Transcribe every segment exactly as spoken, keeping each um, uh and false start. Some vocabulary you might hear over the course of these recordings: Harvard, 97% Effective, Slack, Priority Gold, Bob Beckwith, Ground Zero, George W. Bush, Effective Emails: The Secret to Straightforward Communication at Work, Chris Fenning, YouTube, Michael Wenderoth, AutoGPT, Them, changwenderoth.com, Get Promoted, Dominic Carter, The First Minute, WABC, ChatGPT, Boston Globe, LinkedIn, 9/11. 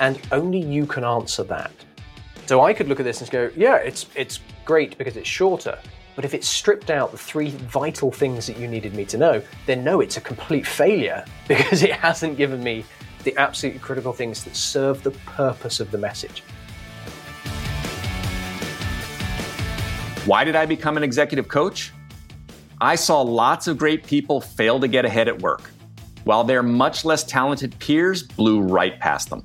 And only you can answer that. So I could look at this and go, yeah, it's it's great because it's shorter. But if it stripped out the three vital things that you needed me to know, then no, it's a complete failure because it hasn't given me the absolutely critical things that serve the purpose of the message. Why did I become an executive coach? I saw lots of great people fail to get ahead at work, while their much less talented peers blew right past them.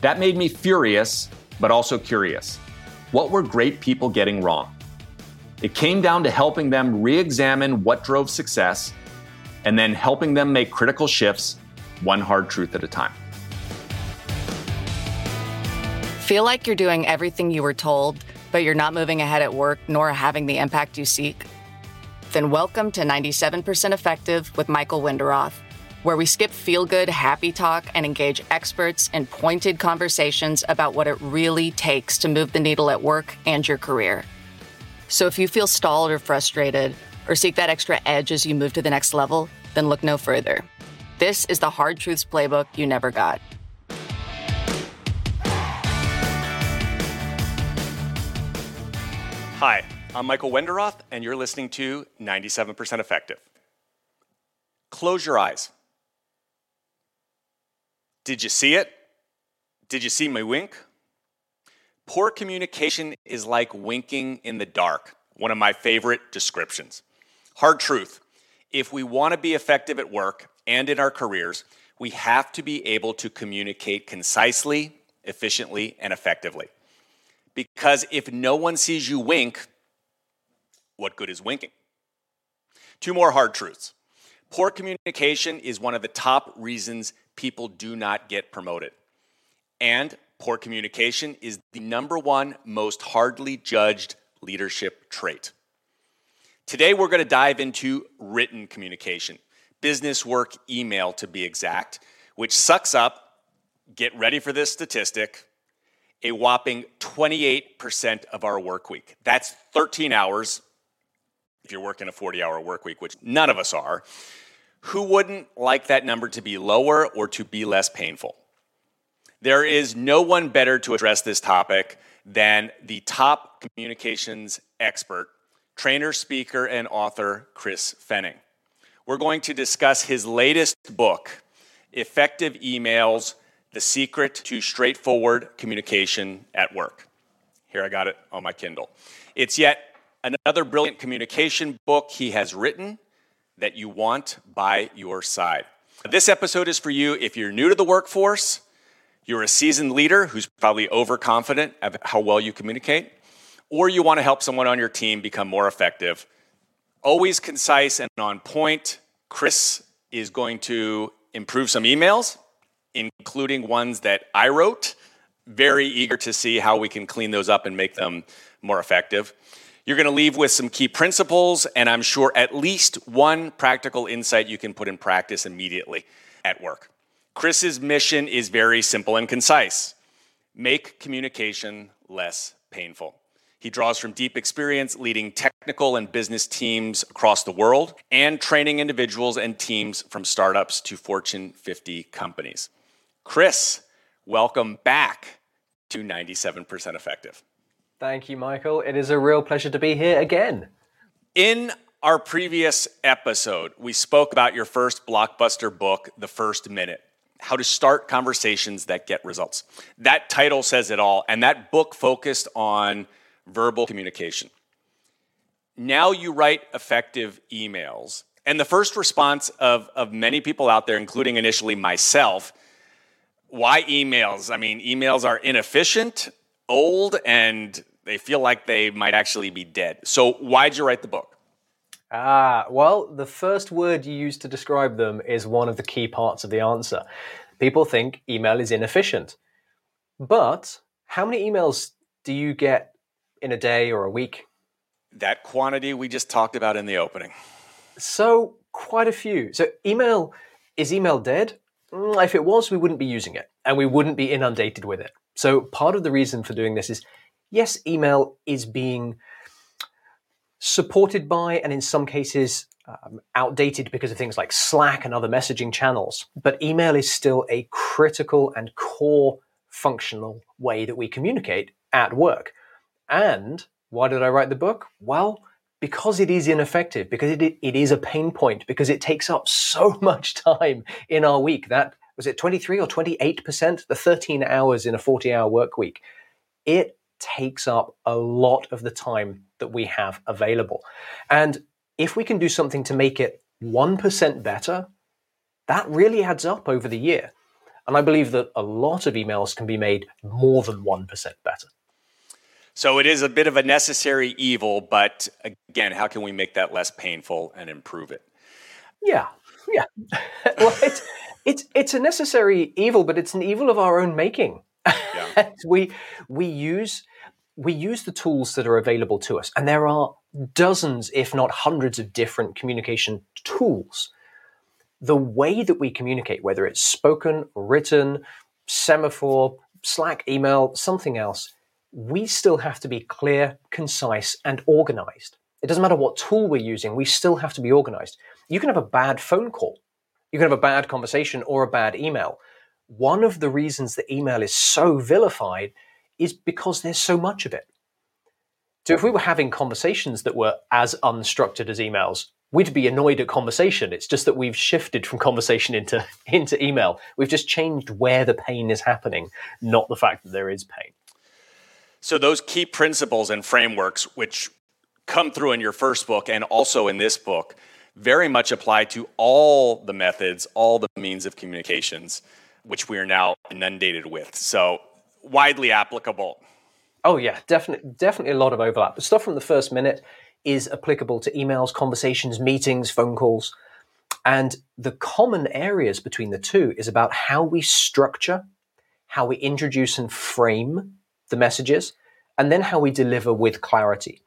That made me furious, but also curious. What were great people getting wrong? It came down to helping them re-examine what drove success and then helping them make critical shifts, one hard truth at a time. Feel like you're doing everything you were told, but you're not moving ahead at work nor having the impact you seek? Then welcome to ninety-seven percent Effective with Michael Wenderoth, where we skip feel-good, happy talk and engage experts in pointed conversations about what it really takes to move the needle at work and your career. So if you feel stalled or frustrated or seek that extra edge as you move to the next level, then look no further. This is the Hard Truths Playbook you never got. Hi, I'm Michael Wenderoth, and you're listening to ninety-seven percent Effective. Close your eyes. Did you see it? Did you see my wink? Poor communication is like winking in the dark, one of my favorite descriptions. Hard truth. If we want to be effective at work and in our careers, we have to be able to communicate concisely, efficiently, and effectively. Because if no one sees you wink, what good is winking? Two more hard truths. Poor communication is one of the top reasons people do not get promoted. And poor communication is the number one most hardly judged leadership trait. Today, we're going to dive into written communication, business work email to be exact, which sucks up, get ready for this statistic, a whopping twenty-eight percent of our work week. That's thirteen hours if you're working a forty-hour work week, which none of us are. Who wouldn't like that number to be lower or to be less painful? There is no one better to address this topic than the top communications expert, trainer, speaker, and author, Chris Fenning. We're going to discuss his latest book, Effective Emails: The Secret to Straightforward Communication at Work. Here, I got it on my Kindle. It's yet another brilliant communication book he has written that you want by your side. This episode is for you if you're new to the workforce, you're a seasoned leader who's probably overconfident about how well you communicate, or you want to help someone on your team become more effective. Always concise and on point, Chris is going to improve some emails, including ones that I wrote. Very eager to see how we can clean those up and make them more effective. You're going to leave with some key principles, and I'm sure at least one practical insight you can put in practice immediately at work. Chris's mission is very simple and concise. Make communication less painful. He draws from deep experience leading technical and business teams across the world and training individuals and teams from startups to Fortune fifty companies. Chris, welcome back to ninety-seven percent Effective. Thank you, Michael. It is a real pleasure to be here again. In our previous episode, we spoke about your first blockbuster book, The First Minute, How to Start Conversations That Get Results. That title says it all, and that book focused on verbal communication. Now you write Effective Emails, and the first response of, of many people out there, including initially myself, why emails? I mean, emails are inefficient, old, and they feel like they might actually be dead. So why'd you write the book? Ah, well, the first word you use to describe them is one of the key parts of the answer. People think email is inefficient. But how many emails do you get in a day or a week? That quantity we just talked about in the opening. So quite a few. So email, is email dead? If it was, we wouldn't be using it and we wouldn't be inundated with it. So part of the reason for doing this is, yes, email is being supported by and in some cases um, outdated because of things like Slack and other messaging channels. But email is still a critical and core functional way that we communicate at work. And why did I write the book? Well, because it is ineffective, because it it is a pain point, because it takes up so much time in our week. That was it twenty-three or twenty-eight percent, the thirteen hours in a forty hour work week. It takes up a lot of the time that we have available. And if we can do something to make it one percent better, that really adds up over the year. And I believe that a lot of emails can be made more than one percent better. So it is a bit of a necessary evil, but again, how can we make that less painful and improve it? Yeah, yeah. Well, it's, it's it's a necessary evil, but it's an evil of our own making. Yeah. we we use we use the tools that are available to us, and there are dozens, if not hundreds, of different communication tools. The way that we communicate, whether it's spoken, written, semaphore, Slack, email, something else, we still have to be clear, concise, and organized. It doesn't matter what tool we're using, we still have to be organized. You can have a bad phone call. You can have a bad conversation or a bad email. One of the reasons that email is so vilified is because there's so much of it. So if we were having conversations that were as unstructured as emails, we'd be annoyed at conversation. It's just that we've shifted from conversation into, into email. We've just changed where the pain is happening, not the fact that there is pain. So those key principles and frameworks, which come through in your first book and also in this book, very much apply to all the methods, all the means of communications, which we are now inundated with. So widely applicable. Oh yeah, definitely, definitely a lot of overlap. The stuff from the first minute is applicable to emails, conversations, meetings, phone calls. And the common areas between the two is about how we structure, how we introduce and frame the messages, and then how we deliver with clarity.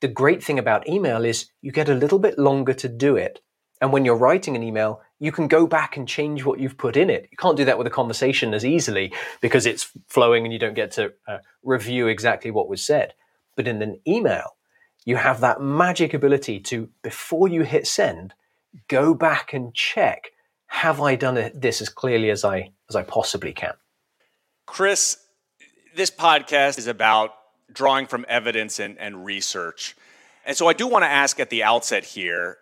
The great thing about email is you get a little bit longer to do it. And when you're writing an email, you can go back and change what you've put in it. You can't do that with a conversation as easily because it's flowing and you don't get to uh, review exactly what was said. But in an email, you have that magic ability to, before you hit send, go back and check, have I done this as clearly as I as I possibly can? Chris, this podcast is about drawing from evidence and, and research. And so I do want to ask at the outset here,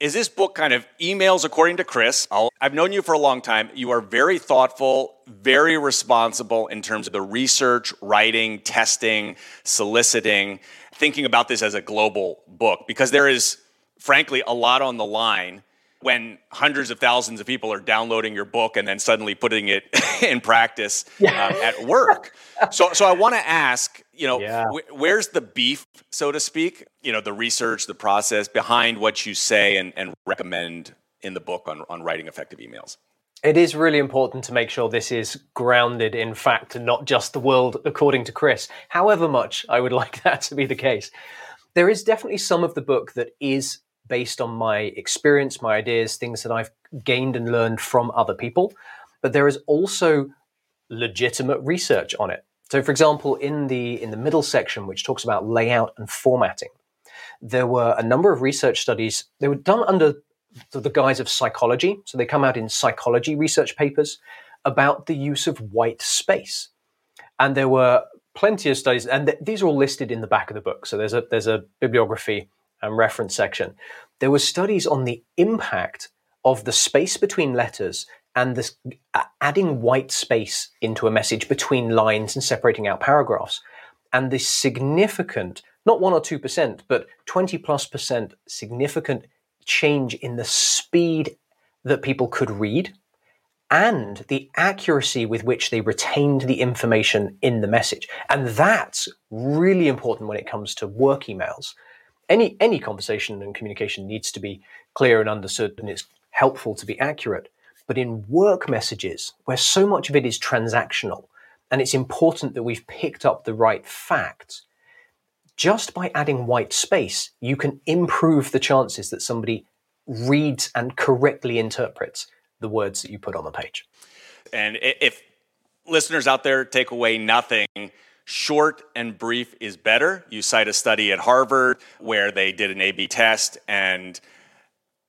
is this book kind of emails according to Chris? I'll, I've known you for a long time. You are very thoughtful, very responsible in terms of the research, writing, testing, soliciting, thinking about this as a global book, because there is, frankly, a lot on the line when hundreds of thousands of people are downloading your book and then suddenly putting it in practice yeah. um, at work. So so I want to ask, you know, yeah. wh- where's the beef, so to speak, you know, the research, the process behind what you say and, and recommend in the book on, on writing effective emails? It is really important to make sure this is grounded in fact and not just the world according to Chris, however much I would like that to be the case. There is definitely some of the book that is based on my experience, my ideas, things that I've gained and learned from other people. But there is also legitimate research on it. So for example, in the in the middle section, which talks about layout and formatting, there were a number of research studies. They were done under the guise of psychology. So they come out in psychology research papers about the use of white space. And there were plenty of studies, and th- these are all listed in the back of the book. So there's a there's a bibliography and reference section. There were studies on the impact of the space between letters and this uh, adding white space into a message between lines and separating out paragraphs, and the significant, not one or two percent, but twenty plus percent significant change in the speed that people could read and the accuracy with which they retained the information in the message. And that's really important when it comes to work emails. any any conversation and communication needs to be clear and understood, and it's helpful to be accurate. But in work messages, where so much of it is transactional, and it's important that we've picked up the right facts, just by adding white space, you can improve the chances that somebody reads and correctly interprets the words that you put on the page. And if listeners out there take away nothing, short and brief is better. You cite a study at Harvard where they did an A B test, and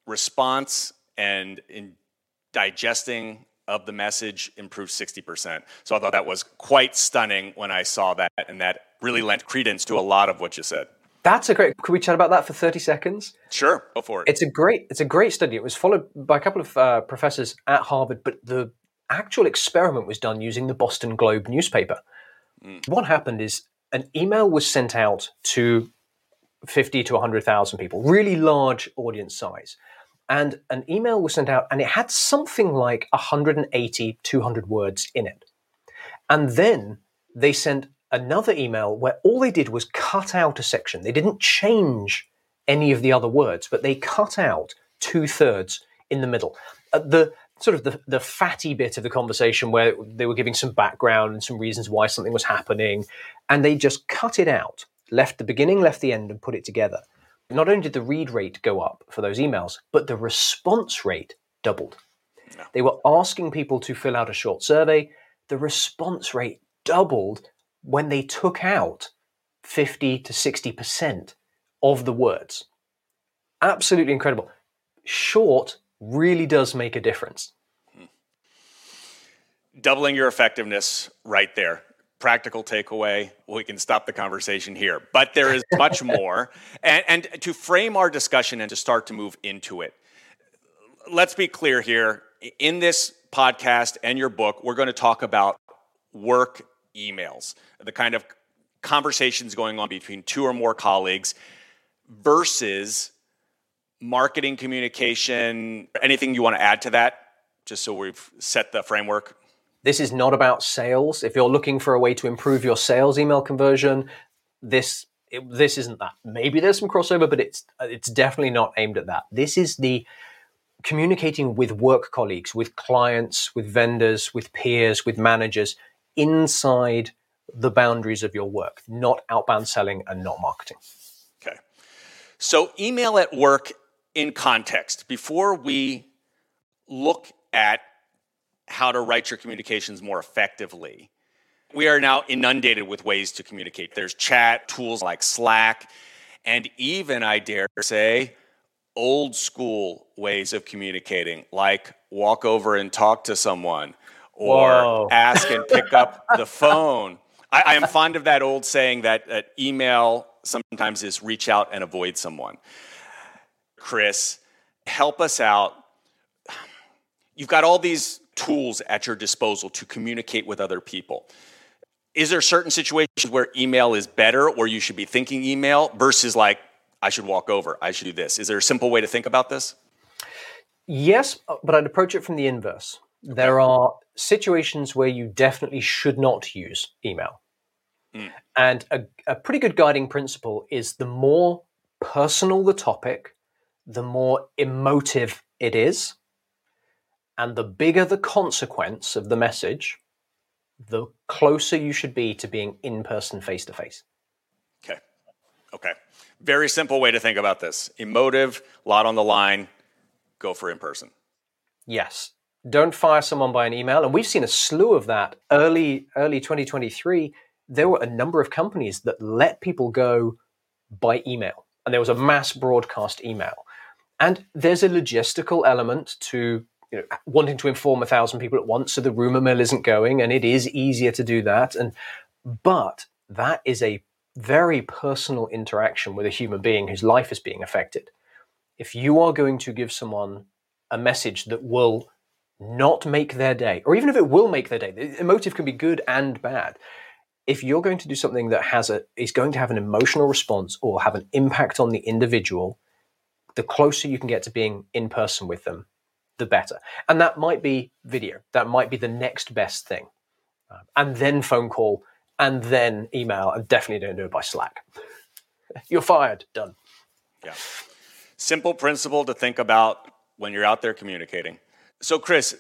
response and in digesting of the message improved sixty percent. So I thought that was quite stunning when I saw that, and that really lent credence to a lot of what you said. That's a great, could we chat about that for thirty seconds? Sure, go for it. It's a great, it's a great study. It was followed by a couple of uh, professors at Harvard, but the actual experiment was done using the Boston Globe newspaper. Mm. What happened is an email was sent out to fifty to one hundred thousand people, really large audience size. And an email was sent out, and it had something like one hundred eighty, two hundred words in it. And then they sent another email where all they did was cut out a section. They didn't change any of the other words, but they cut out two-thirds in the middle. Uh, the sort of the, the fatty bit of the conversation where they were giving some background and some reasons why something was happening, and they just cut it out, left the beginning, left the end, and put it together. Not only did the read rate go up for those emails, but the response rate doubled. No. They were asking people to fill out a short survey. The response rate doubled when they took out fifty to sixty percent of the words. Absolutely incredible. Short really does make a difference. Doubling your effectiveness right there. Practical takeaway, we can stop the conversation here. But there is much more. And, and to frame our discussion and to start to move into it, let's be clear here. In this podcast and your book, we're going to talk about work emails, the kind of conversations going on between two or more colleagues versus marketing communication. Anything you want to add to that, just so we've set the framework? This is not about sales. If you're looking for a way to improve your sales email conversion, this it, this isn't that. Maybe there's some crossover, but it's it's definitely not aimed at that. This is the communicating with work colleagues, with clients, with vendors, with peers, with managers, inside the boundaries of your work, not outbound selling and not marketing. Okay. So email at work in context. Before we look at how to write your communications more effectively. We are now inundated with ways to communicate. There's chat, tools like Slack, and even, I dare say, old school ways of communicating, like walk over and talk to someone, or Whoa. ask and pick up the phone. I, I am fond of that old saying that, that email sometimes is reach out and avoid someone. Chris, help us out. You've got all these tools at your disposal to communicate with other people. Is there certain situations where email is better, or you should be thinking email versus like, I should walk over, I should do this? Is there a simple way to think about this? Yes, but I'd approach it from the inverse. Okay. There are situations where you definitely should not use email. Mm. And a, a pretty good guiding principle is the more personal the topic, the more emotive it is. And the bigger the consequence of the message, the closer you should be to being in person, face to face. Okay. Okay. Very simple way to think about this. Emotive, lot on the line, go for in person. Yes. Don't fire someone by an email. And we've seen a slew of that. Early, early twenty twenty-three, there were a number of companies that let people go by email. And there was a mass broadcast email. And there's a logistical element to, you know, wanting to inform a thousand people at once so the rumor mill isn't going, and it is easier to do that. And but that is a very personal interaction with a human being whose life is being affected. If you are going to give someone a message that will not make their day, or even if it will make their day, the emotive can be good and bad. If you're going to do something that has a is going to have an emotional response or have an impact on the individual, the closer you can get to being in person with them, the better. And that might be video. That might be the next best thing. Um, and then phone call, and then email. And definitely don't do it by Slack. You're fired. Done. Yeah. Simple principle to think about when you're out there communicating. So, Chris,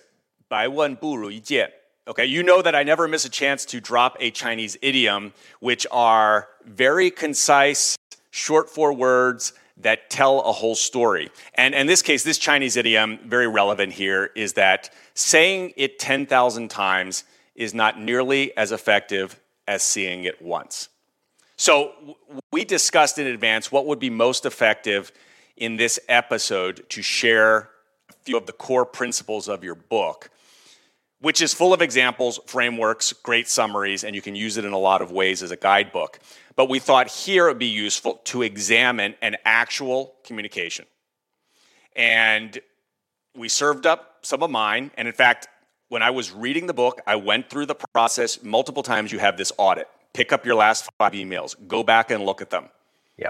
百问不如一见. Okay, you know that I never miss a chance to drop a Chinese idiom, which are very concise, short four words that tell a whole story. And in this case, this Chinese idiom, very relevant here, is that saying it ten thousand times is not nearly as effective as seeing it once. So we discussed in advance what would be most effective in this episode to share a few of the core principles of your book, which is full of examples, frameworks, great summaries, and you can use it in a lot of ways as a guidebook. But we thought here it would be useful to examine an actual communication. And we served up some of mine. And in fact, when I was reading the book, I went through the process multiple times. You have this audit. Pick up your last five emails. Go back and look at them. Yeah.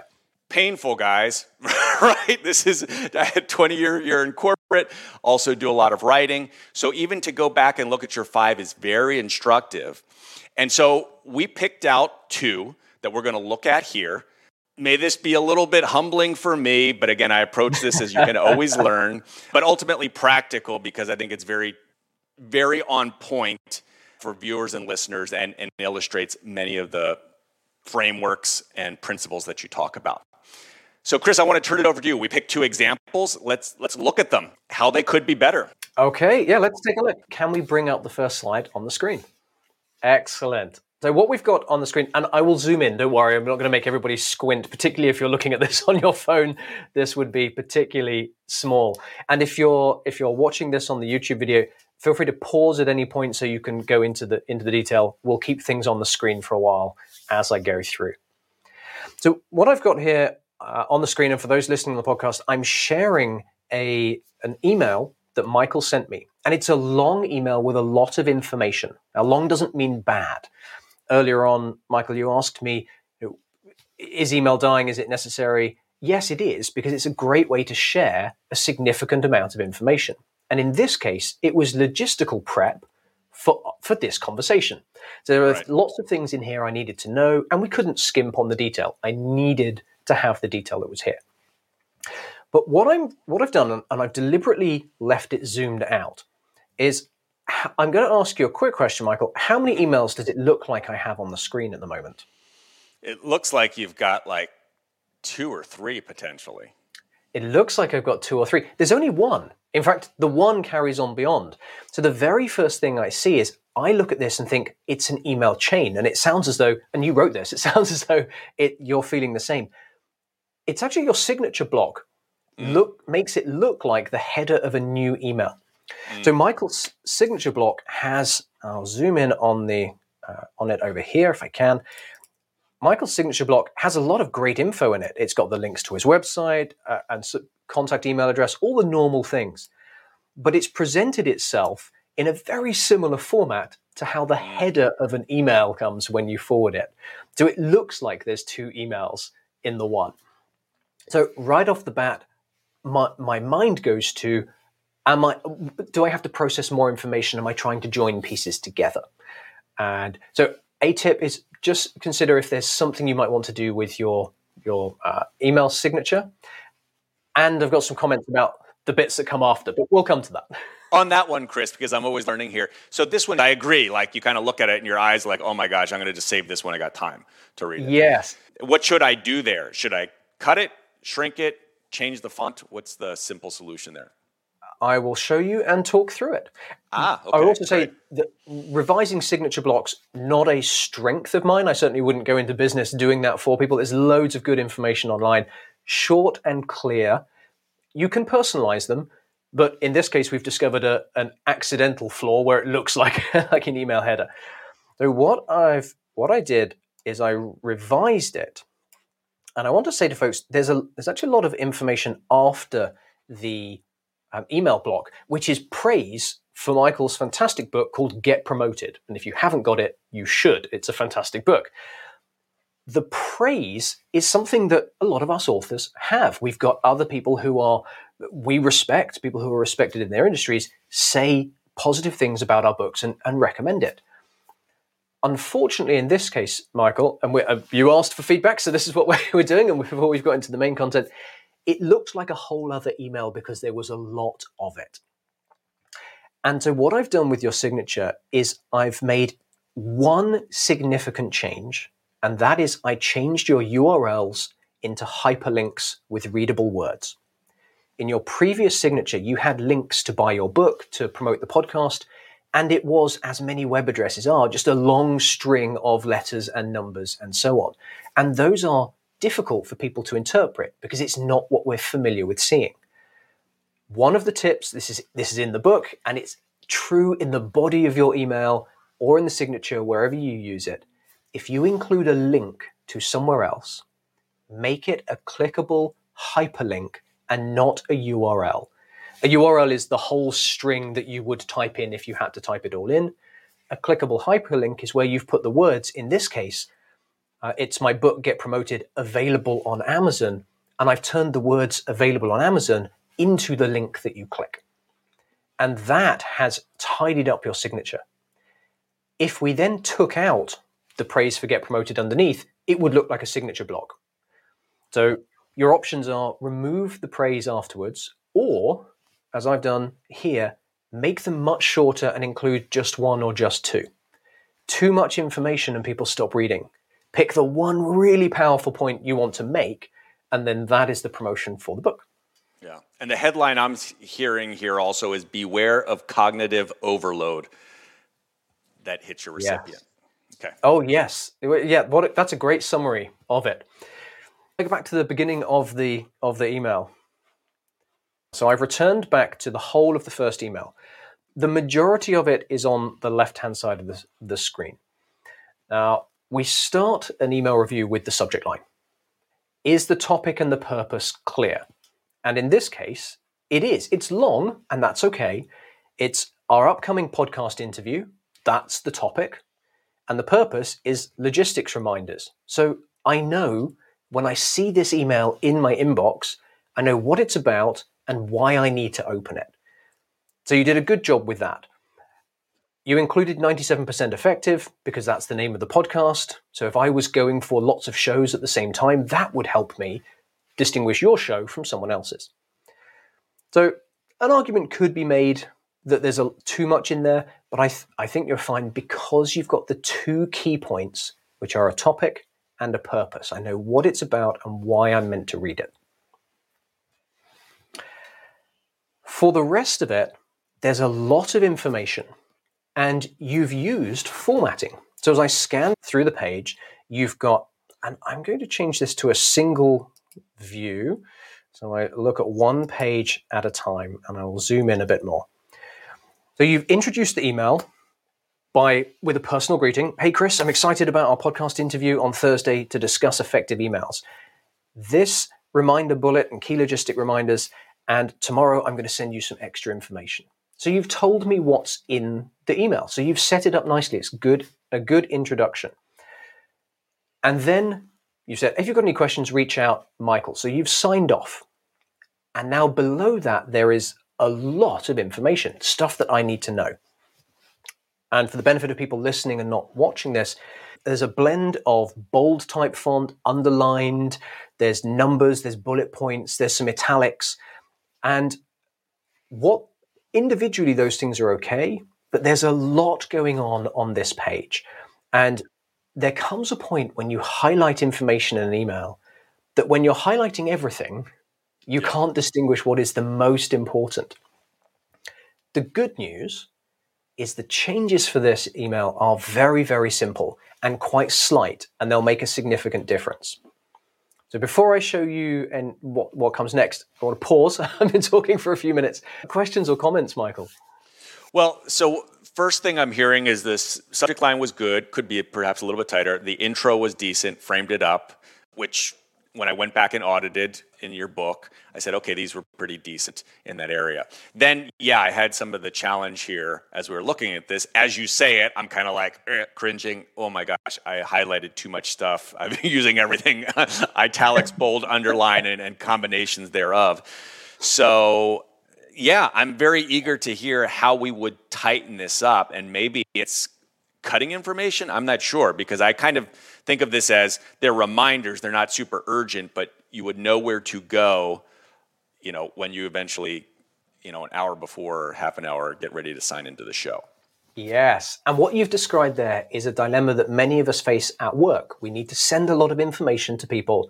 Painful, guys, right? This is I had twenty year you're in corporate, also do a lot of writing. So even to go back and look at your five is very instructive. And so we picked out two that we're going to look at here. May this be a little bit humbling for me, but again, I approach this as you can always learn, but ultimately practical because I think it's very, very on point for viewers and listeners and, and illustrates many of the frameworks and principles that you talk about. So, Chris, I want to turn it over to you. We picked two examples. Let's let's look at them, how they could be better. Okay, yeah, let's take a look. Can we bring up the first slide on the screen? Excellent. So what we've got on the screen, and I will zoom in, don't worry, I'm not going to make everybody squint, particularly if you're looking at this on your phone, this would be particularly small. And if you're if you're watching this on the YouTube video, feel free to pause at any point so you can go into the into the detail. We'll keep things on the screen for a while as I go through. So what I've got here Uh, on the screen, and for those listening to the podcast, I'm sharing a an email that Michael sent me. And it's a long email with a lot of information. Now, long doesn't mean bad. Earlier on, Michael, you asked me, is email dying? Is it necessary? Yes, it is, because it's a great way to share a significant amount of information. And in this case, it was logistical prep for for this conversation. So there were right. lots of things in here I needed to know, and we couldn't skimp on the detail. I needed to have the detail that was here. But what I'm what I've done, and I've deliberately left it zoomed out, is I'm going to ask you a quick question, Michael. How many emails does it look like I have on the screen at the moment? It looks like you've got like two or three potentially. It looks like I've got two or three. There's only one. In fact, the one carries on beyond. So the very first thing I see is I look at this and think it's an email chain, and it sounds as though, and you wrote this, it sounds as though it, you're feeling the same. It's actually your signature block mm. look makes it look like the header of a new email. Mm. So Michael's signature block has, I'll zoom in on the uh, on it over here if I can. Michael's signature block has a lot of great info in it. It's got the links to his website uh, and so contact email address, all the normal things. But it's presented itself in a very similar format to how the header of an email comes when you forward it. So it looks like there's two emails in the one. So right off the bat, my, my mind goes to, am I? Do I have to process more information? Am I trying to join pieces together? And so a tip is just consider if there's something you might want to do with your, your uh, email signature. And I've got some comments about the bits that come after, but we'll come to that. On that one, Chris, because I'm always learning here. So this one, I agree. Like you kind of look at it and your eyes like, oh my gosh, I'm going to just save this when I got time to read it. Yes. What should I do there? Should I cut it? Shrink it, change the font. What's the simple solution there? I will show you and talk through it. Ah, okay. I would also say right. that revising signature blocks, not a strength of mine. I certainly wouldn't go into business doing that for people. There's loads of good information online, short and clear. You can personalize them, but in this case, we've discovered a, an accidental flaw where it looks like, like an email header. So what I've what I did is I revised it. And I want to say to folks, there's a there's actually a lot of information after the um, email block, which is praise for Michael's fantastic book called Get Promoted. And if you haven't got it, you should. It's a fantastic book. The praise is something that a lot of us authors have. We've got other people who are, we respect, people who are respected in their industries, say positive things about our books and, and recommend it. Unfortunately, in this case, Michael, and we, uh, you asked for feedback, so this is what we're doing, and before we've got into the main content, It looked like a whole other email because there was a lot of it. And so what I've done with your signature is I've made one significant change, and that is I changed your U R Ls into hyperlinks with readable words. In your previous signature, you had links to buy your book, to promote the podcast, and it was, as many web addresses are, just a long string of letters and numbers and so on. And those are difficult for people to interpret because it's not what we're familiar with seeing. One of the tips, this is this is in the book, and it's true in the body of your email or in the signature, wherever you use it. If you include a link to somewhere else, make it a clickable hyperlink and not a U R L. A U R L is the whole string that you would type in if you had to type it all in. A clickable hyperlink is where you've put the words. In this case, uh, it's my book, Get Promoted, available on Amazon, and I've turned the words available on Amazon into the link that you click. And that has tidied up your signature. If we then took out the praise for Get Promoted underneath, it would look like a signature block. So your options are remove the praise afterwards, or, as I've done here, make them much shorter and include just one or just two. Too much information and people stop reading. Pick the one really powerful point you want to make, and then that is the promotion for the book. Yeah. And the headline I'm hearing here also is beware of cognitive overload that hits your recipient. Yes. Okay. Oh, yes. Yeah. What, that's a great summary of it. Go back to the beginning of the of the email. So I've returned back to the whole of the first email. The majority of it is on the left-hand side of the, the screen. Now, we start an email review with the subject line. Is the topic and the purpose clear? And in this case, it is. It's long, and that's okay. It's our upcoming podcast interview. That's the topic. And the purpose is logistics reminders. So I know when I see this email in my inbox, I know what it's about and why I need to open it. So you did a good job with that. You included ninety-seven percent Effective because that's the name of the podcast. So if I was going for lots of shows at the same time, that would help me distinguish your show from someone else's. So an argument could be made that there's a, too much in there, but I, th- I think you're fine because you've got the two key points, which are a topic and a purpose. I know what it's about and why I'm meant to read it. For the rest of it, there's a lot of information, and you've used formatting. So as I scan through the page, you've got, and I'm going to change this to a single view. So I look at one page at a time, and I will zoom in a bit more. So you've introduced the email by with a personal greeting. Hey, Chris, I'm excited about our podcast interview on Thursday to discuss effective emails. This reminder bullet and key logistic reminders, and tomorrow I'm going to send you some extra information. So you've told me what's in the email. So you've set it up nicely. It's good, a good introduction. And then you said, if you've got any questions, reach out, Michael. So you've signed off. And now below that, there is a lot of information, stuff that I need to know. And for the benefit of people listening and not watching this, there's a blend of bold type font, underlined, there's numbers, there's bullet points, there's some italics. And what individually those things are okay, but there's a lot going on on this page. And there comes a point when you highlight information in an email that when you're highlighting everything, you can't distinguish what is the most important. The good news is the changes for this email are very, very simple and quite slight, and they'll make a significant difference. So before I show you and what, what comes next, I want to pause. I've been talking for a few minutes. Questions or comments, Michael? Well, so first thing I'm hearing is this subject line was good, could be perhaps a little bit tighter. The intro was decent, framed it up, which when I went back and audited in your book, I said, okay, these were pretty decent in that area. Then, yeah, I had some of the challenge here as we were looking at this. As you say it, I'm kind of like eh, cringing. Oh my gosh, I highlighted too much stuff. I'm using everything, italics, bold, underline, and, and combinations thereof. So yeah, I'm very eager to hear how we would tighten this up. And maybe it's cutting information. I'm not sure, because I kind of think of this as they're reminders. They're not super urgent, but you would know where to go you know, when you eventually, you know, an hour before, half an hour, get ready to sign into the show. Yes. And what you've described there is a dilemma that many of us face at work. We need to send a lot of information to people.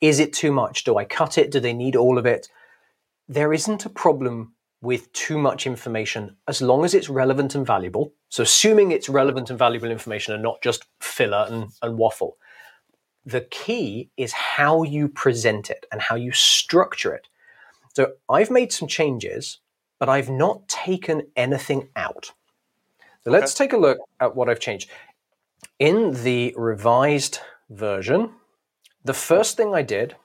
Is it too much? Do I cut it? Do they need all of it? There isn't a problem with too much information as long as it's relevant and valuable. So assuming it's relevant and valuable information and not just filler and, and waffle. The key is how you present it and how you structure it. So I've made some changes, but I've not taken anything out. So let's take a look at what I've changed. In the revised version, the first thing I did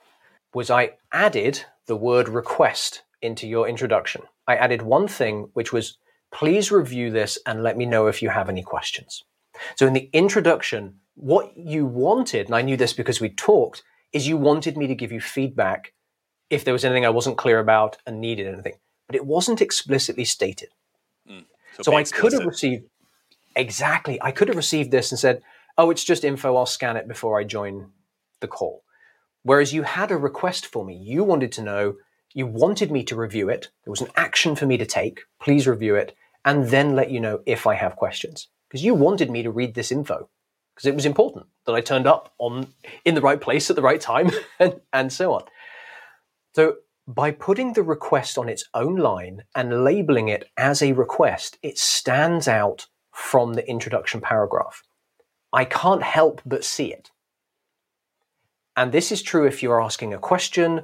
was I added the word request into your introduction. I added one thing, which was, please review this and let me know if you have any questions. So in the introduction, what you wanted, and I knew this because we talked, is you wanted me to give you feedback if there was anything I wasn't clear about and needed anything. But it wasn't explicitly stated. Mm. So, so I could have received, exactly, I could have received this and said, oh, it's just info, I'll scan it before I join the call. Whereas you had a request for me. You wanted to know, you wanted me to review it. There was an action for me to take. Please review it and then let you know if I have questions. Because you wanted me to read this info because it was important that I turned up on in the right place at the right time and, and so on. So by putting the request on its own line and labeling it as a request, it stands out from the introduction paragraph. I can't help but see it. And this is true if you're asking a question,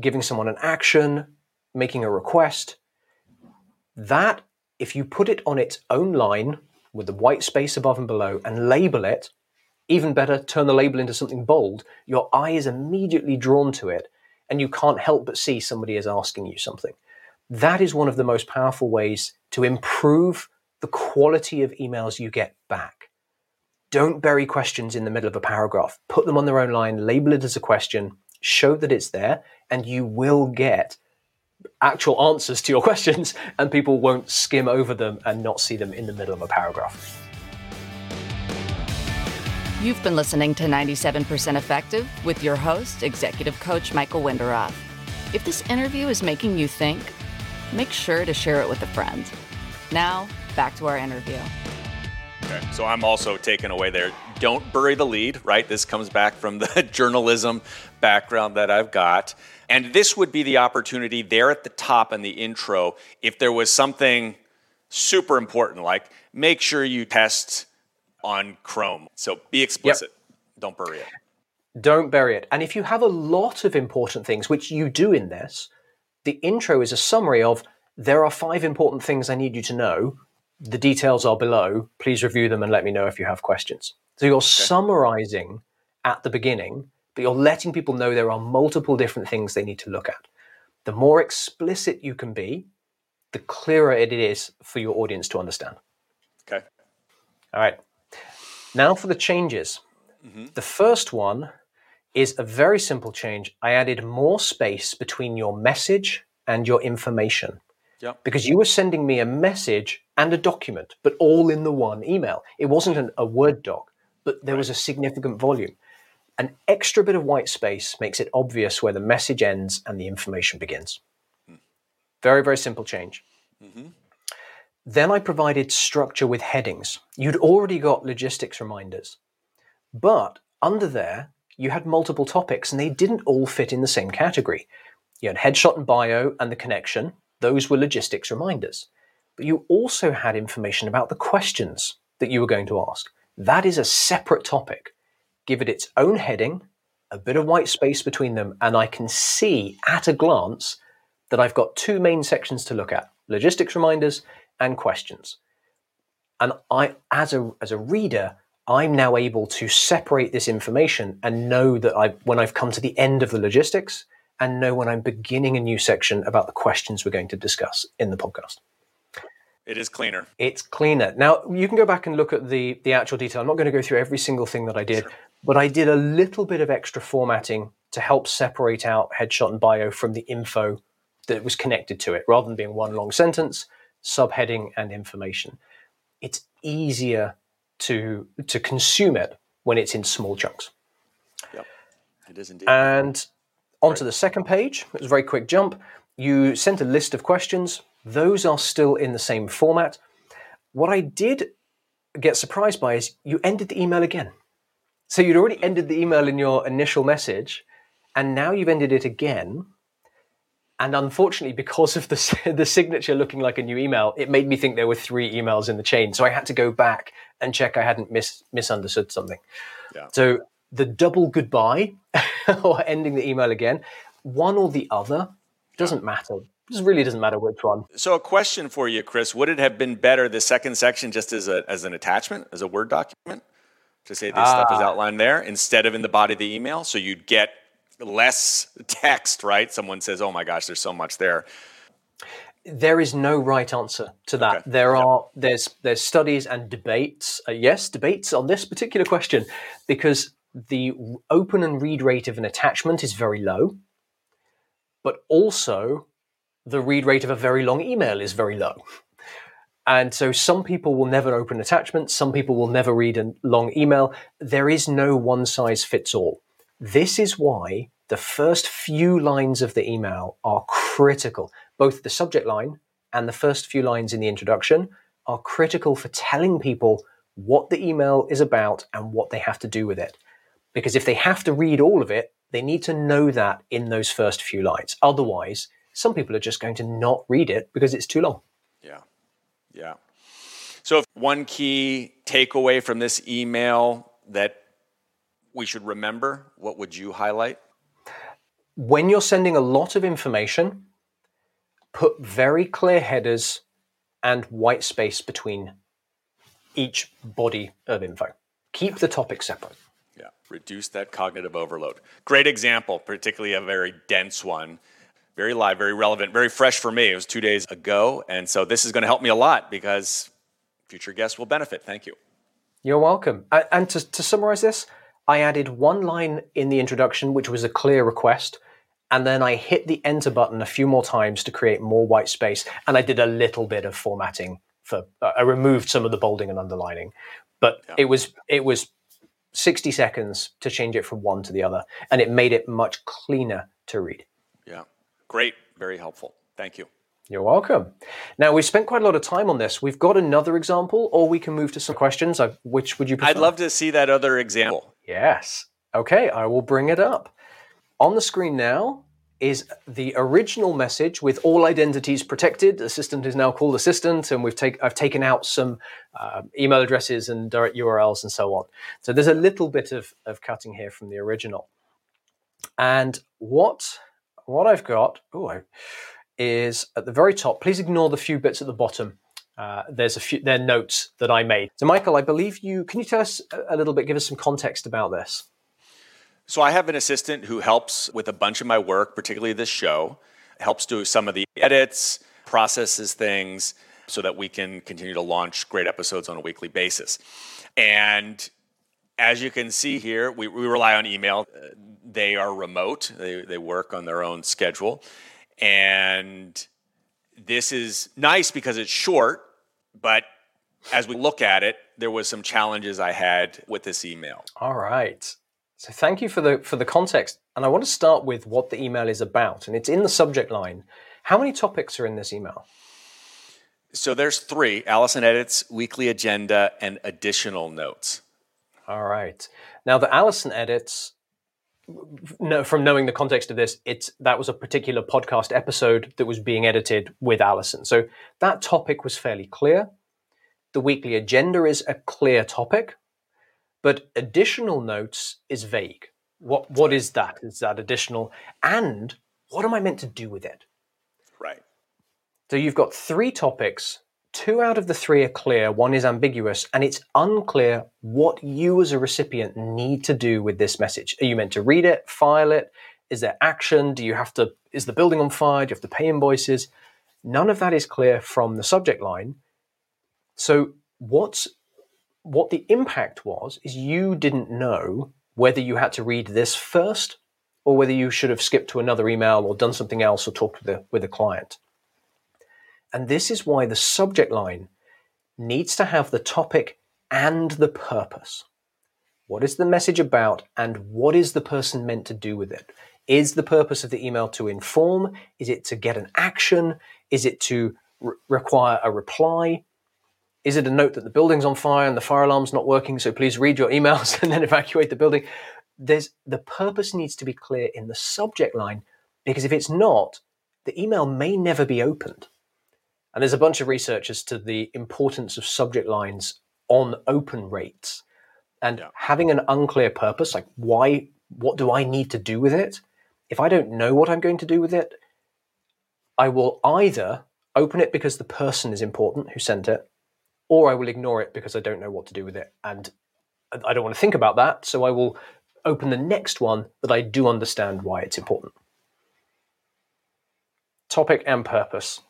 giving someone an action, making a request. That, if you put it on its own line with the white space above and below and label it, even better, turn the label into something bold, your eye is immediately drawn to it and you can't help but see somebody is asking you something. That is one of the most powerful ways to improve the quality of emails you get back. Don't bury questions in the middle of a paragraph. Put them on their own line, label it as a question, show that it's there, and you will get actual answers to your questions, and people won't skim over them and not see them in the middle of a paragraph. You've been listening to ninety-seven percent Effective with your host, Executive Coach Michael Wenderoth. If this interview is making you think, make sure to share it with a friend. Now, back to our interview. Okay, so I'm also taken away there. Don't bury the lead, right? This comes back from the journalism background that I've got. And this would be the opportunity there at the top in the intro, if there was something super important, like make sure you test on Chrome. So be explicit. Yep. Don't bury it. Don't bury it. And if you have a lot of important things, which you do in this, the intro is a summary of there are five important things I need you to know. The details are below. Please review them and let me know if you have questions. So you're okay. Summarizing at the beginning, but you're letting people know there are multiple different things they need to look at. The more explicit you can be, the clearer it is for your audience to understand. Okay. All right. Now for the changes. Mm-hmm. The first one is a very simple change. I added more space between your message and your information. Yep. Because you were sending me a message and a document, but all in the one email. It wasn't an, a Word doc, but there was a significant volume. An extra bit of white space makes it obvious where the message ends and the information begins. Very, very simple change. Mm-hmm. Then I provided structure with headings. You'd already got logistics reminders, but under there, you had multiple topics and they didn't all fit in the same category. You had headshot and bio and the connection. Those were logistics reminders. But you also had information about the questions that you were going to ask. That is a separate topic. Give it its own heading, a bit of white space between them, and I can see at a glance that I've got two main sections to look at, logistics reminders and questions. And I, as a, as a reader, I'm now able to separate this information and know that I, when I've come to the end of the logistics, and know when I'm beginning a new section about the questions we're going to discuss in the podcast. It is cleaner. It's cleaner. Now, you can go back and look at the, the actual detail. I'm not going to go through every single thing that I did, sure. But I did a little bit of extra formatting to help separate out headshot and bio from the info that was connected to it, rather than being one long sentence, subheading and information. It's easier to, to consume it when it's in small chunks. Yep, it is indeed. And onto the second page, it was a very quick jump. you sent a list of questions. Those are still in the same format. What I did get surprised by is you ended the email again. So you'd already ended the email in your initial message, and now you've ended it again. And unfortunately, because of the, the signature looking like a new email, it made me think there were three emails in the chain. So I had to go back and check I hadn't mis- misunderstood something. Yeah. So the double goodbye or ending the email again, one or the other, doesn't matter. It really doesn't matter which one. So a question for you, Chris. Would it have been better, the second section, just as a as an attachment, as a Word document, to say this ah. stuff is outlined there instead of in the body of the email? So you'd get less text, right? Someone says, oh my gosh, there's so much there. There is no right answer to that. Okay. There are there's there's studies and debates. Uh, yes, debates on this particular question, because the open and read rate of an attachment is very low, but also the read rate of a very long email is very low. And so some people will never open attachments. Some people will never read a long email. There is no one size fits all. This is why the first few lines of the email are critical. Both the subject line and the first few lines in the introduction are critical for telling people what the email is about and what they have to do with it. Because if they have to read all of it, they need to know that in those first few lines. Otherwise, some people are just going to not read it because it's too long. Yeah. Yeah. So if one key takeaway from this email that we should remember, what would you highlight? When you're sending a lot of information, put very clear headers and white space between each body of info. Keep the topic separate. Yeah. Reduce that cognitive overload. Great example, particularly a very dense one. Very live, very relevant, very fresh for me. It was two days ago. And so this is going to help me a lot because future guests will benefit. Thank you. You're welcome. And to, to summarize this, I added one line in the introduction, which was a clear request. And then I hit the enter button a few more times to create more white space. And I did a little bit of formatting for, uh, I removed some of the bolding and underlining, but yeah. it was, it was sixty seconds to change it from one to the other. And it made it much cleaner to read. Yeah. Great. Very helpful. Thank you. You're welcome. Now, we've spent quite a lot of time on this. We've got another example, or we can move to some questions. I've, which would you prefer? I'd love to see that other example. Yes. Okay, I will bring it up. On the screen now is the original message with all identities protected. Assistant is now called Assistant, and we've take, I've taken out some uh, email addresses and direct U R Ls and so on. So there's a little bit of, of cutting here from the original. And what... What I've got ooh, is at the very top, please ignore the few bits at the bottom. Uh, there's a few there are notes that I made. So Michael, I believe you, can you tell us a little bit, give us some context about this? So I have an assistant who helps with a bunch of my work, particularly this show, helps do some of the edits, processes things so that we can continue to launch great episodes on a weekly basis. And as you can see here, we, we rely on email. They are remote. They, they work on their own schedule. And this is nice because it's short, but as we look at it, there was some challenges I had with this email. All right. So thank you for the for the context. And I want to start with what the email is about. And it's in the subject line. How many topics are in this email? So there's three: Allison edits, weekly agenda, and additional notes. All right. Now, the Allison edits, no, from knowing the context of this, it's that was a particular podcast episode that was being edited with Allison. So that topic was fairly clear. The weekly agenda is a clear topic, but additional notes is vague. What What is that? Is that additional? And what am I meant to do with it? Right. So you've got three topics. Two out of the three are clear, one is ambiguous, and it's unclear what you as a recipient need to do with this message. Are you meant to read it, file it? Is there action? Do you have to, is the building on fire? Do you have to pay invoices? None of that is clear from the subject line. So what's, what the impact was is you didn't know whether you had to read this first or whether you should have skipped to another email or done something else or talked with the, with a client. And this is why the subject line needs to have the topic and the purpose. What is the message about and what is the person meant to do with it? Is the purpose of the email to inform? Is it to get an action? Is it to re- require a reply? Is it a note that the building's on fire and the fire alarm's not working, so please read your emails and then evacuate the building? There's the purpose needs to be clear in the subject line, because if it's not, the email may never be opened. And there's a bunch of research as to the importance of subject lines on open rates. And yeah. having an unclear purpose, like why, what do I need to do with it? If I don't know what I'm going to do with it, I will either open it because the person is important who sent it, or I will ignore it because I don't know what to do with it. And I don't want to think about that, so I will open the next one that I do understand why it's important. Topic and purpose.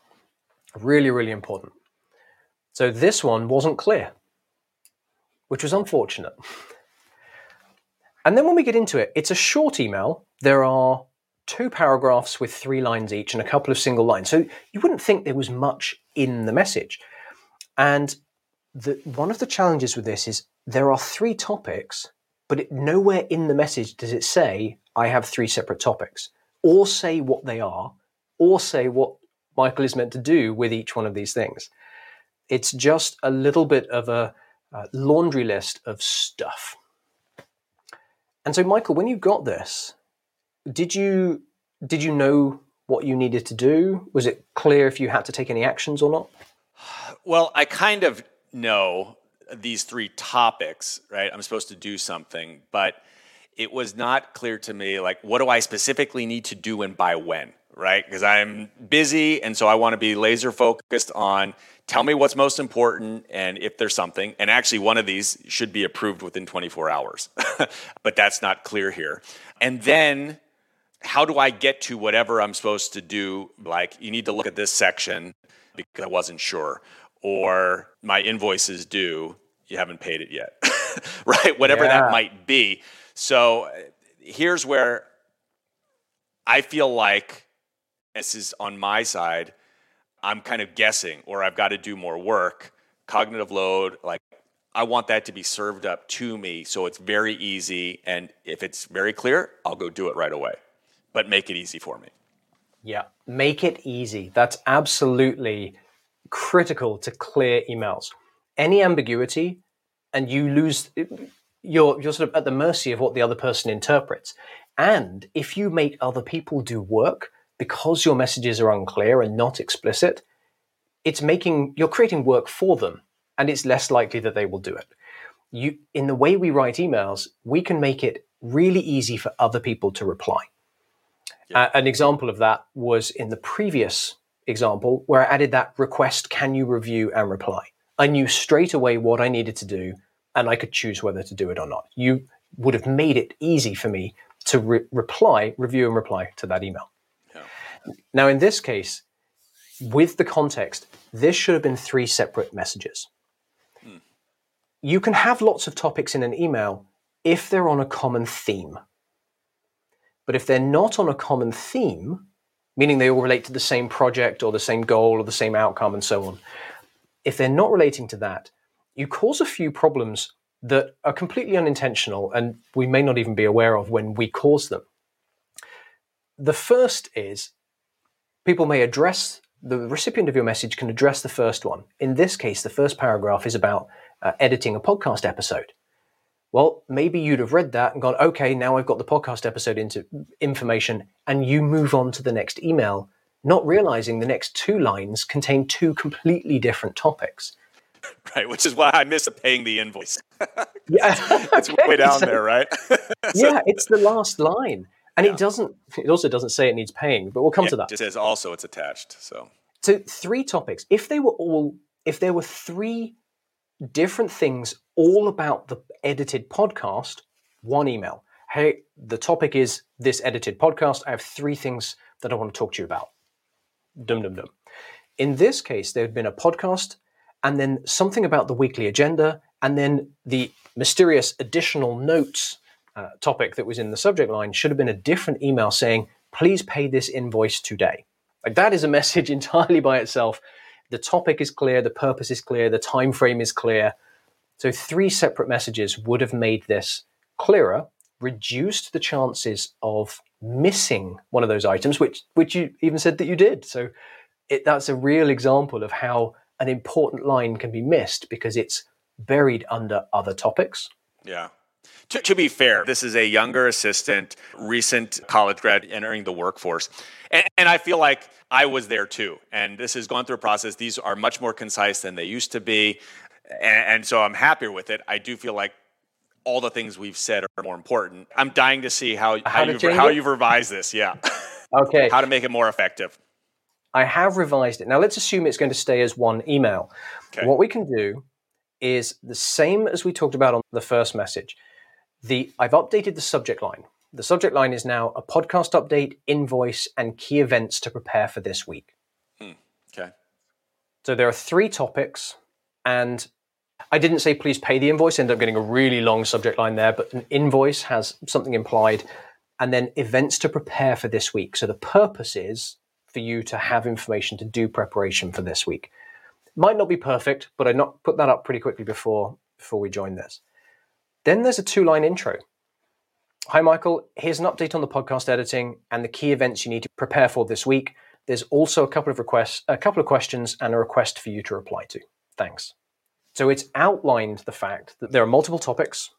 Really, really important. So this one wasn't clear, which was unfortunate. And then when we get into it, it's a short email. There are two paragraphs with three lines each and a couple of single lines. So you wouldn't think there was much in the message. And the, one of the challenges with this is there are three topics, but it, nowhere in the message does it say, I have three separate topics, or say what they are, or say what Michael is meant to do with each one of these things. It's just a little bit of a uh, laundry list of stuff. And so, Michael, when you got this, did you did you know what you needed to do? Was it clear if you had to take any actions or not? Well, I kind of know these three topics, right? I'm supposed to do something, but it was not clear to me, like, what do I specifically need to do and by when? Right? Because I'm busy, and so I want to be laser focused on tell me what's most important and if there's something. And actually, one of these should be approved within twenty-four hours, but that's not clear here. And then how do I get to whatever I'm supposed to do? Like, you need to look at this section because I wasn't sure, or my invoice is due, you haven't paid it yet, right? Whatever yeah. that might be. So here's where I feel like this is on my side, I'm kind of guessing, or I've got to do more work, cognitive load, like I want that to be served up to me so it's very easy. And if it's very clear, I'll go do it right away, but make it easy for me. Yeah, make it easy. That's absolutely critical to clear emails. Any ambiguity and you lose, you're, you're sort of at the mercy of what the other person interprets. And if you make other people do work, because your messages are unclear and not explicit, it's making, you're creating work for them, and it's less likely that they will do it. You, in the way we write emails, we can make it really easy for other people to reply. Yeah. Uh, an example of that was in the previous example where I added that request, can you review and reply? I knew straight away what I needed to do, and I could choose whether to do it or not. You would have made it easy for me to re- reply, review and reply to that email. Now, in this case, with the context, this should have been three separate messages. Hmm. You can have lots of topics in an email if they're on a common theme. But if they're not on a common theme, meaning they all relate to the same project or the same goal or the same outcome and so on, if they're not relating to that, you cause a few problems that are completely unintentional and we may not even be aware of when we cause them. The first is, people may address, the recipient of your message can address the first one. In this case, the first paragraph is about uh, editing a podcast episode. Well, maybe you'd have read that and gone, okay, now I've got the podcast episode into information, and you move on to the next email, not realizing the next two lines contain two completely different topics. Right, which is why I miss paying the invoice. yeah, It's okay, way down so, there, right? so, yeah, it's the last line. And yeah. it doesn't. It also doesn't say it needs paying, but we'll come yeah, to that. It says also it's attached. So, so three topics. If they were all, if there were three different things all about the edited podcast, one email. Hey, the topic is this edited podcast. I have three things that I want to talk to you about. Dum dum dum. In this case, there had been a podcast, and then something about the weekly agenda, and then the mysterious additional notes. Uh, topic that was in the subject line should have been a different email saying, please pay this invoice today. Like, that is a message entirely by itself. The topic is clear, the purpose is clear, the time frame is clear. So three separate messages would have made this clearer reduced the chances of missing one of those items, which which you even said that you did. So it, that's a real example of how an important line can be missed because it's buried under other topics. Yeah. To, to be fair, this is a younger assistant, recent college grad entering the workforce. And, and I feel like I was there too. And this has gone through a process. These are much more concise than they used to be. And, and so I'm happier with it. I do feel like all the things we've said are more important. I'm dying to see how, how, how, you've, how you've revised this. Yeah. Okay. How to make it more effective. I have revised it. Now let's assume it's going to stay as one email. Okay. What we can do is the same as we talked about on the first message. The I've updated the subject line. The subject line is now a podcast update, invoice, and key events to prepare for this week. Hmm. Okay. So there are three topics, and I didn't say please pay the invoice. Ended up getting a really long subject line there, but an invoice has something implied, and then events to prepare for this week. So the purpose is for you to have information to do preparation for this week. Might not be perfect, but I not put that up pretty quickly before before we join this. Then there's a two-line intro. Hi, Michael. Here's an update on the podcast editing and the key events you need to prepare for this week. There's also a couple of requests, a couple of questions, and a request for you to reply to. Thanks. So it's outlined the fact that there are multiple topics,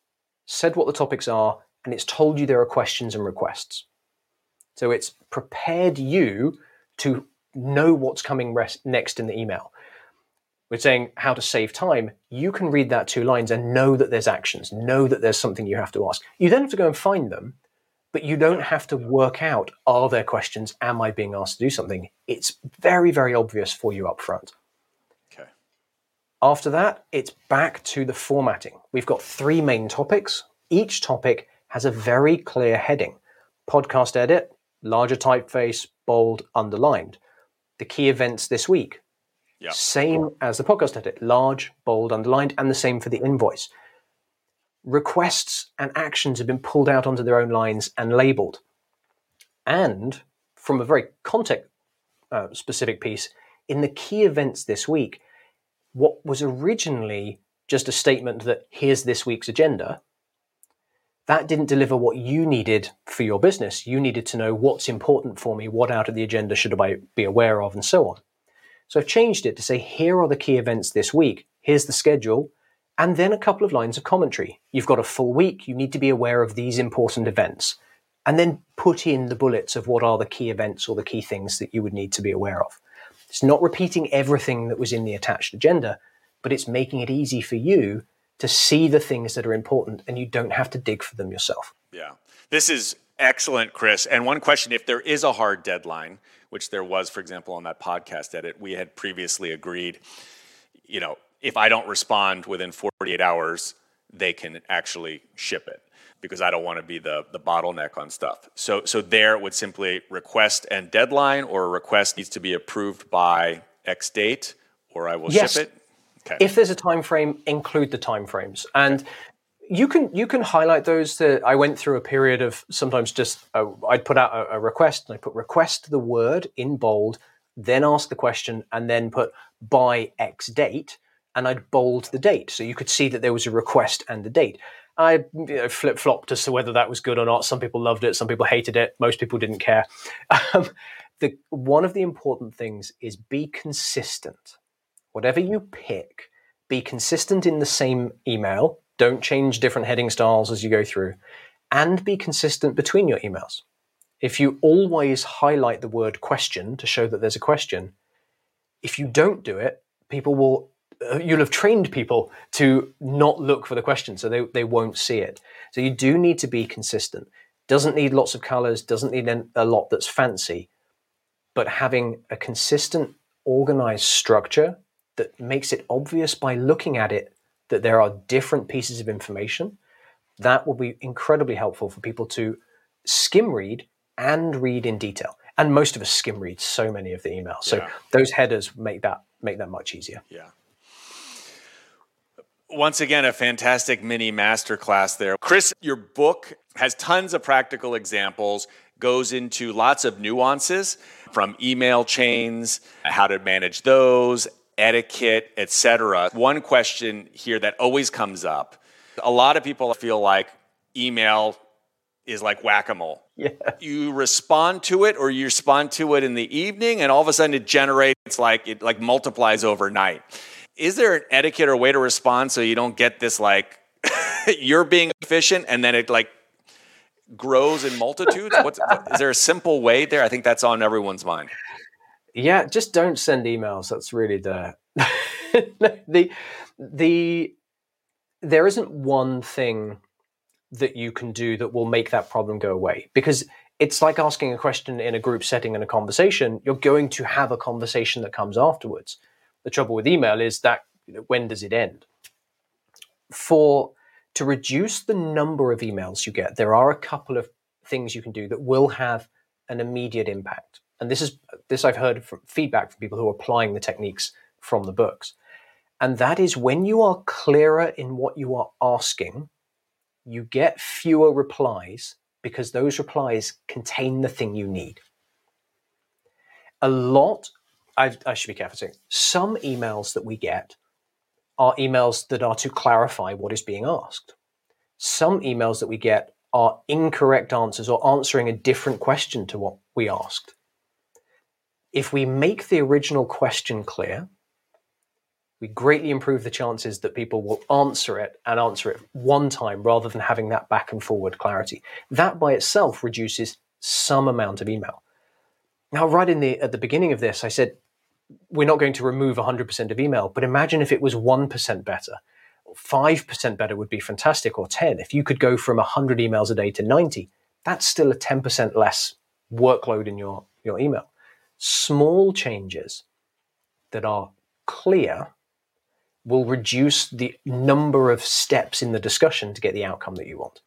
said what the topics are, and it's told you there are questions and requests. So it's prepared you to know what's coming rest next in the email. We're saying how to save time. You can read that two lines and know that there's actions, know that there's something you have to ask. You then have to go and find them, but you don't have to work out, are there questions? Am I being asked to do something? It's very, very obvious for you up front. Okay. After that, it's back to the formatting. We've got three main topics. Each topic has a very clear heading. Podcast edit, larger typeface, bold, underlined. The key events this week. Yeah. Same as the podcast edit, large, bold, underlined, and the same for the invoice. Requests and actions have been pulled out onto their own lines and labeled. And from a very context-specific uh, piece, in the key events this week, what was originally just a statement that here's this week's agenda, that didn't deliver what you needed for your business. You needed to know what's important for me, what out of the agenda should I be aware of, and so on. So I've changed it to say, here are the key events this week, here's the schedule, and then a couple of lines of commentary. You've got a full week, you need to be aware of these important events, and then put in the bullets of what are the key events or the key things that you would need to be aware of. It's not repeating everything that was in the attached agenda, but it's making it easy for you to see the things that are important, and you don't have to dig for them yourself. Yeah, this is excellent, Chris. And one question, if there is a hard deadline, which there was, for example, on that podcast edit, we had previously agreed, you know, if I don't respond within forty-eight hours, they can actually ship it because I don't want to be the, the bottleneck on stuff. So so there it would simply request and deadline, or a request needs to be approved by X date or I will yes. ship it. Okay. If there's a time frame, include the time frames. And okay. You can you can highlight those. That I went through a period of sometimes just uh, I'd put out a, a request and I put request the word in bold, then ask the question and then put by X date, and I'd bold the date so you could see that there was a request and the date. I you know, flip flopped as to whether that was good or not. Some people loved it, some people hated it, most people didn't care. Um, the one of the important things is be consistent. Whatever you pick, be consistent in the same email. Don't change different heading styles as you go through, and be consistent between your emails. If you always highlight the word question to show that there's a question, if you don't do it, people will, uh, you'll have trained people to not look for the question, so they, they won't see it. So you do need to be consistent. Doesn't need lots of colors, doesn't need a lot that's fancy, but having a consistent, organized structure that makes it obvious by looking at it that there are different pieces of information, that will be incredibly helpful for people to skim read and read in detail. And most of us skim read so many of the emails. So yeah. Those headers make that make that much easier. Yeah. Once again, a fantastic mini masterclass there. Chris, your book has tons of practical examples, goes into lots of nuances from email chains, how to manage those, etiquette, et cetera. One question here that always comes up, a lot of people feel like email is like whack-a-mole. Yeah. You respond to it, or you respond to it in the evening, and all of a sudden it generates, like it like multiplies overnight. Is there an etiquette or way to respond so you don't get this like you're being efficient and then it like grows in multitudes? What's, what, is there a simple way there? I think that's on everyone's mind. Yeah, just don't send emails. That's really the the the there isn't one thing that you can do that will make that problem go away, because it's like asking a question in a group setting in a conversation. You're going to have a conversation that comes afterwards. The trouble with email is that, you know, when does it end? For to reduce the number of emails you get, there are a couple of things you can do that will have an immediate impact. And this is this I've heard from feedback from people who are applying the techniques from the books. And that is, when you are clearer in what you are asking, you get fewer replies, because those replies contain the thing you need. A lot, I've, I should be careful saying, some emails that we get are emails that are to clarify what is being asked. Some emails that we get are incorrect answers or answering a different question to what we asked. If we make the original question clear, we greatly improve the chances that people will answer it and answer it one time, rather than having that back and forward clarity. That by itself reduces some amount of email. Now, right in the at the beginning of this, I said, we're not going to remove one hundred percent of email, but imagine if it was one percent better, or five percent better would be fantastic, or ten. If you could go from one hundred emails a day to ninety, that's still a ten percent less workload in your, your email. Small changes that are clear will reduce the number of steps in the discussion to get the outcome that you want.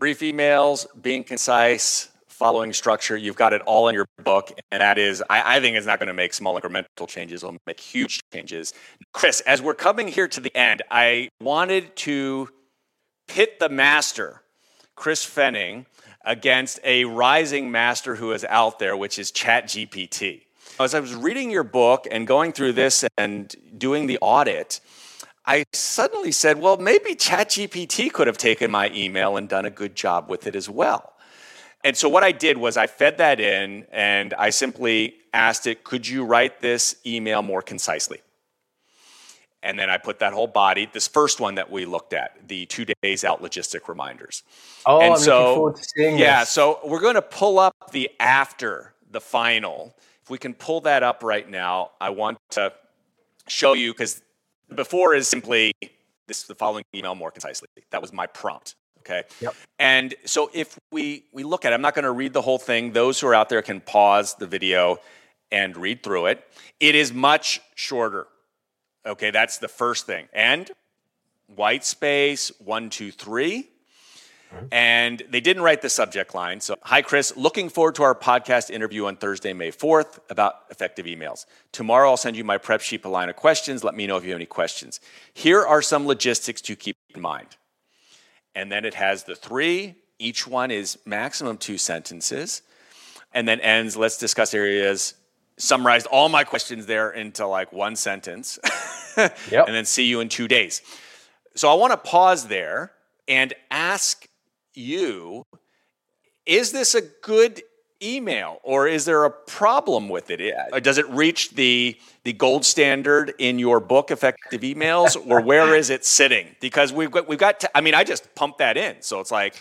Brief emails, being concise, following structure, you've got it all in your book. And that is, I, I think it's not going to make small incremental changes. It'll make huge changes. Chris, as we're coming here to the end, I wanted to pit the master, Chris Fenning, against a rising master who is out there, which is ChatGPT. As I was reading your book and going through this and doing the audit, I suddenly said, well, maybe ChatGPT could have taken my email and done a good job with it as well. And so what I did was I fed that in and I simply asked it, could you write this email more concisely? And then I put that whole body, this first one that we looked at, the two days out logistic reminders. Oh, and I'm so, looking forward to seeing yeah, this. So we're going to pull up the after the final. If we can pull that up right now, I want to show you, because before is simply this is the following email more concisely. That was my prompt. Okay. Yep. And so if we, we look at it, I'm not going to read the whole thing. Those who are out there can pause the video and read through it. It is much shorter. Okay. That's the first thing. And white space, one, two, three. And they didn't write the subject line. So, hi, Chris. Looking forward to our podcast interview on Thursday, May fourth about effective emails. Tomorrow, I'll send you my prep sheet, a line of questions. Let me know if you have any questions. Here are some logistics to keep in mind. And then it has the three. Each one is maximum two sentences. And then ends, let's discuss areas. Summarized all my questions there into like one sentence. Yep. And then see you in two days. So I want to pause there and ask you, is this a good email, or is there a problem with it? Does it reach the the gold standard in your book, Effective Emails, or where is it sitting? Because we've got, we've got. T- I mean, I just pumped that in, so it's like,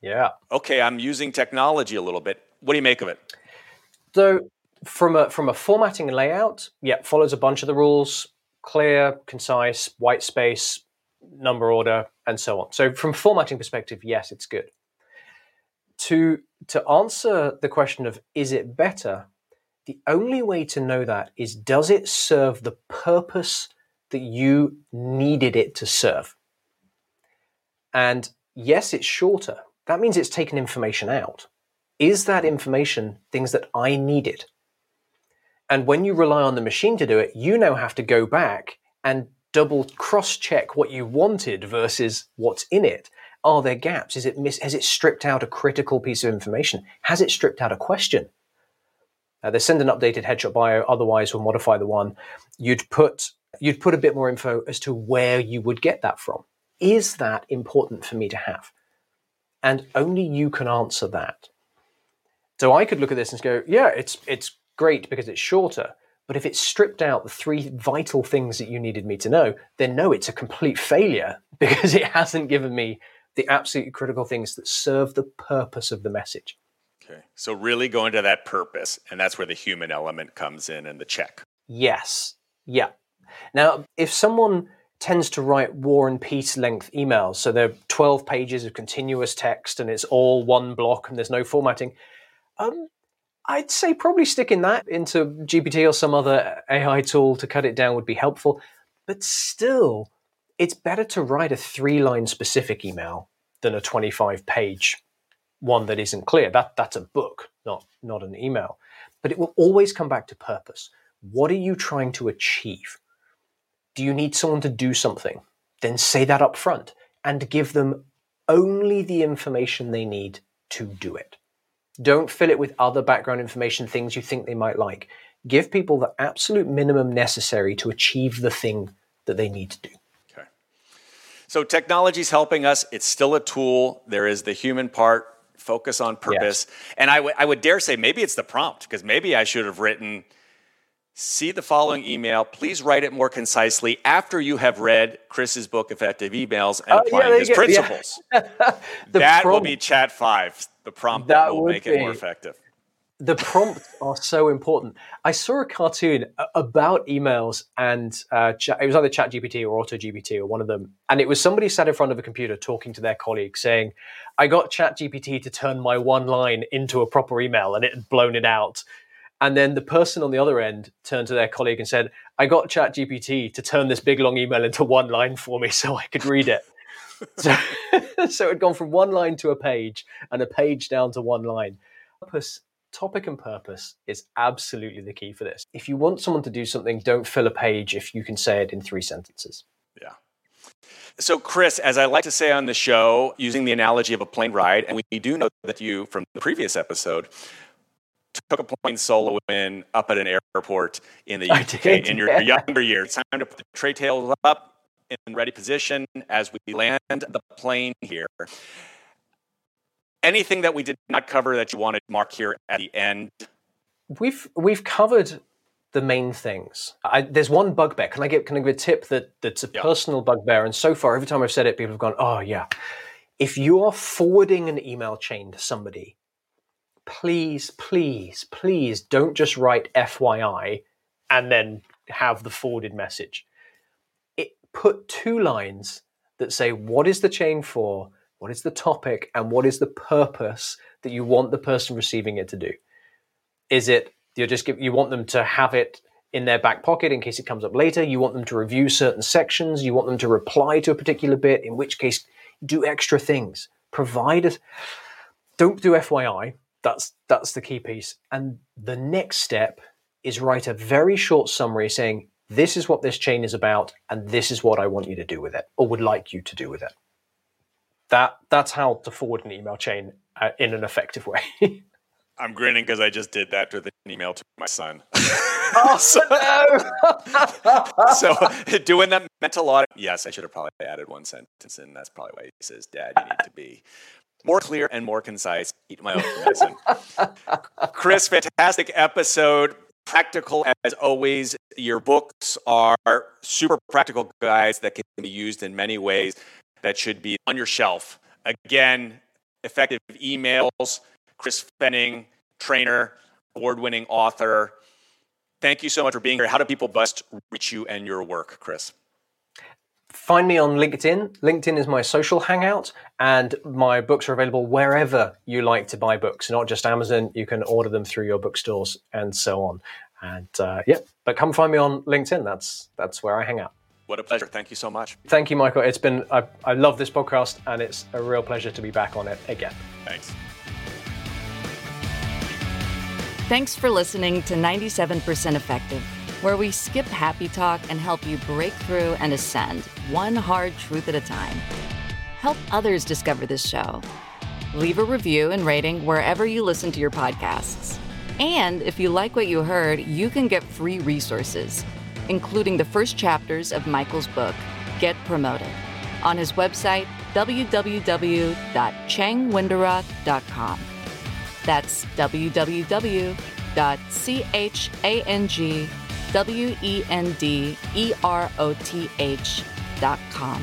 yeah, okay, I'm using technology a little bit. What do you make of it? So, from a from a formatting and layout, yeah, follows a bunch of the rules: clear, concise, white space, number order, and so on. So from formatting perspective, yes, it's good. To to answer the question of, is it better? The only way to know that is, does it serve the purpose that you needed it to serve? And yes, it's shorter. That means it's taken information out. Is that information things that I needed? And when you rely on the machine to do it, you now have to go back and double cross-check what you wanted versus what's in it. Are there gaps? Is it mis- has it stripped out a critical piece of information? Has it stripped out a question? Uh, they send an updated headshot bio, otherwise we'll modify the one. You'd put, you'd put a bit more info as to where you would get that from. Is that important for me to have? and only you can answer that. So I could look at this and go, yeah, it's it's great because it's shorter. But if it stripped out the three vital things that you needed me to know, then no, it's a complete failure because it hasn't given me the absolutely critical things that serve the purpose of the message. Okay. So really going to that purpose, and that's where the human element comes in and the check. Yes. Yeah. Now, if someone tends to write War and Peace length emails, so they're twelve pages of continuous text and it's all one block and there's no formatting, um, I'd say probably sticking that into G P T or some other A I tool to cut it down would be helpful. But still, it's better to write a three-line specific email than a twenty-five page one that isn't clear. That, that's a book, not, not an email. But it will always come back to purpose. What are you trying to achieve? Do you need someone to do something? Then say that up front and give them only the information they need to do it. Don't fill it with other background information, things you think they might like. Give people the absolute minimum necessary to achieve the thing that they need to do. Okay. So technology's helping us. It's still a tool. There is the human part. Focus on purpose. Yes. And I, w- I would dare say maybe it's the prompt, because maybe I should have written, see the following email. Please write it more concisely after you have read Chris's book, Effective Emails, and uh, applying yeah, his get, principles. Yeah. That prompt will be chat five. The prompt that will make be. It more effective. The prompts are so important. I saw a cartoon about emails and uh, chat, it was either ChatGPT or AutoGPT or one of them. And it was somebody sat in front of a computer talking to their colleague saying, I got ChatGPT to turn my one line into a proper email and it had blown it out. And then the person on the other end turned to their colleague and said, I got ChatGPT to turn this big long email into one line for me so I could read it. So, so it had gone from one line to a page and a page down to one line. Purpose, topic and purpose is absolutely the key for this. If you want someone to do something, don't fill a page if you can say it in three sentences. Yeah. So, Chris, as I like to say on the show, using the analogy of a plane ride, and we do know that you, from the previous episode, took a plane solo in up at an airport in the U K did, in your yeah. younger years. Time to put the tray tails up. In ready position as we land the plane here. Anything that we did not cover that you wanted to mark here at the end? We've we've covered the main things. I, there's one bugbear. Can I give can I give a tip that, that's a yeah. personal bugbear? And so far, every time I've said it, people have gone, "Oh yeah." If you are forwarding an email chain to somebody, please, please, please don't just write F Y I and then have the forwarded message. Put two lines that say, what is the chain for, what is the topic, and what is the purpose that you want the person receiving it to do? Is it you're just give, you want them to have it in their back pocket in case it comes up later? You want them to review certain sections? You want them to reply to a particular bit? In which case, do extra things. Provide it. Don't do F Y I. That's that's the key piece. And the next step is write a very short summary saying, this is what this chain is about, and this is what I want you to do with it, or would like you to do with it. That That's how to forward an email chain uh, in an effective way. I'm grinning because I just did that with an email to my son. Oh, so, so doing that mental audit. Yes, I should have probably added one sentence in. That's probably why he says, Dad, you need to be more clear and more concise. Eat my own medicine. Chris, fantastic episode. Practical as always. Your books are super practical guides that can be used in many ways that should be on your shelf. Again, Effective Emails, Chris Fenning, trainer, award-winning author. Thank you so much for being here. How do people best reach you and your work, Chris? Find me on LinkedIn. LinkedIn is my social hangout, and my books are available wherever you like to buy books, not just Amazon. You can order them through your bookstores and so on. And uh, yeah, but come find me on LinkedIn. That's that's where I hang out. What a pleasure. Thank you so much. Thank you, Michael. It's been, I, I love this podcast, and it's a real pleasure to be back on it again. Thanks. Thanks for listening to ninety-seven percent Effective, where we skip happy talk and help you break through and ascend one hard truth at a time. Help others discover this show. Leave a review and rating wherever you listen to your podcasts. And if you like what you heard, you can get free resources, including the first chapters of Michael's book, Get Promoted, on his website, w w w dot chang wenderoth dot com. That's w w w dot chang wenderoth dot com.